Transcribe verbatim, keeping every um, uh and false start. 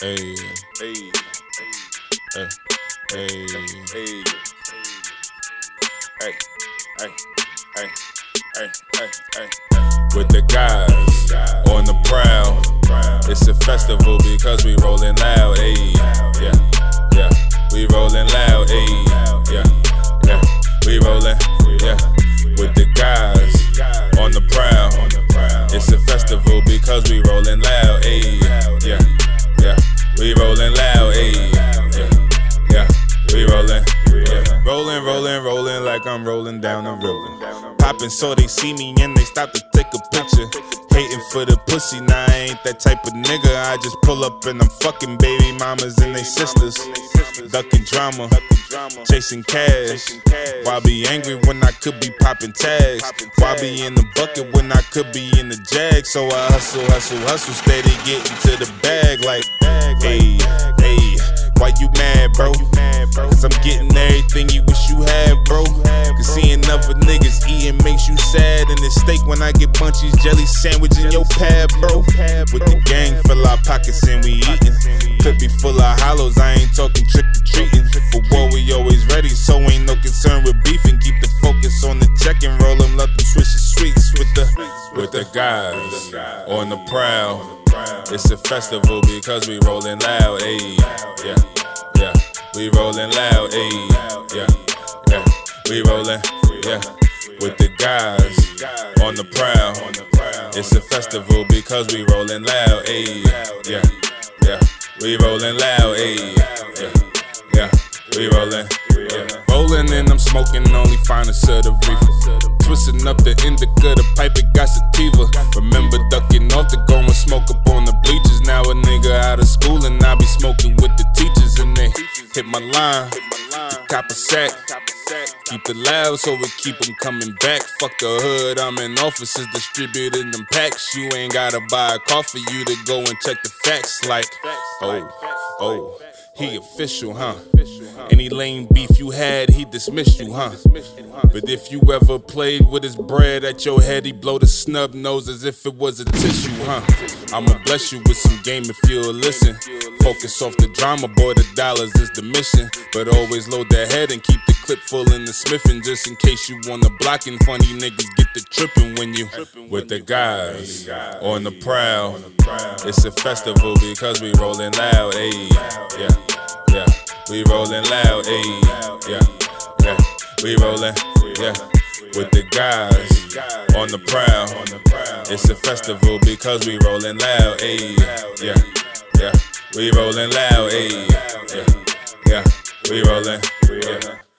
Hey, hey, hey, hey, hey, hey, hey, hey, hey, hey, hey. With the guys on the prowl, it's a festival because we rollin' loud, ayy, yeah, yeah, we rollin' loud, ayy, yeah, yeah, we rollin', yeah. With the guys on the prowl, it's a festival because we rollin' loud, ayy, yeah, yeah, we rollin' loud, ayy, yeah, yeah, we rollin', yeah, rollin', rollin', rollin' like I'm rollin' down a river. Poppin' so they see me and they stop to take a picture. Hatin' for the pussy, nah, I ain't that type of nigga. I just pull up and I'm fucking baby mamas and they sisters. Duckin' drama, chasing cash. Why be angry when I could be poppin' tags? Why be in the bucket when I could be in the jag? So I hustle, hustle, hustle, steady getting to the bag like, hey, hey, why you mad, bro? Cause I'm getting everything you wish you had, bro. Cause seeing other niggas eating makes you sad. And it's steak when I get munchies, jelly sandwich in your pad, bro. With the gang, fill our pockets and we eatin'. Could be full of hollows, I ain't talking trick or treatin'. For war, we always ready, so ain't no concern with beefin'. Keep the focus on the check and roll them, let them switch the sweets. With the, with the guys on the prowl, it's a festival because we rollin' loud, ayy, yeah, yeah. We rollin' loud, ayy, yeah, yeah. We rollin', yeah. With the guys on the prowl, it's a festival because we rollin' loud, ayy, yeah, yeah. We rollin' loud, ayy, yeah, yeah. We rollin', yeah. Rollin' and I'm smoking only finest of the reefer. Twistin' up the indica, the pipe, it got sativa. Remember ducking off the going smoke up on the bleachers. Now a nigga out of school and I be smoking with the teachers. And they hit my line, the copper sack. Keep it loud so we keep them coming back. Fuck the hood, I'm in offices distributing them packs. You ain't gotta buy a car for you to go and check the facts. Like, oh, oh, he official, huh? Any lame beef you had, he dismissed you, huh? But if you ever played with his bread at your head, he blow the snub nose as if it was a tissue, huh? I'ma bless you with some game if you'll listen. Focus off the drama, boy, the dollars is the mission. But always load the head and keep the clip full in the smithing, just in case you on the block. And funny niggas get the trippin' when you with the guys on the prowl. It's a festival because we rollin' loud, ayy, yeah. Yeah, we rollin' loud, ayy, yeah, yeah, we rollin', yeah, with the guys on the prowl, it's a festival because we rollin' loud, ayy, yeah, yeah, we rollin' loud, ayy, yeah, yeah, we rollin', yeah.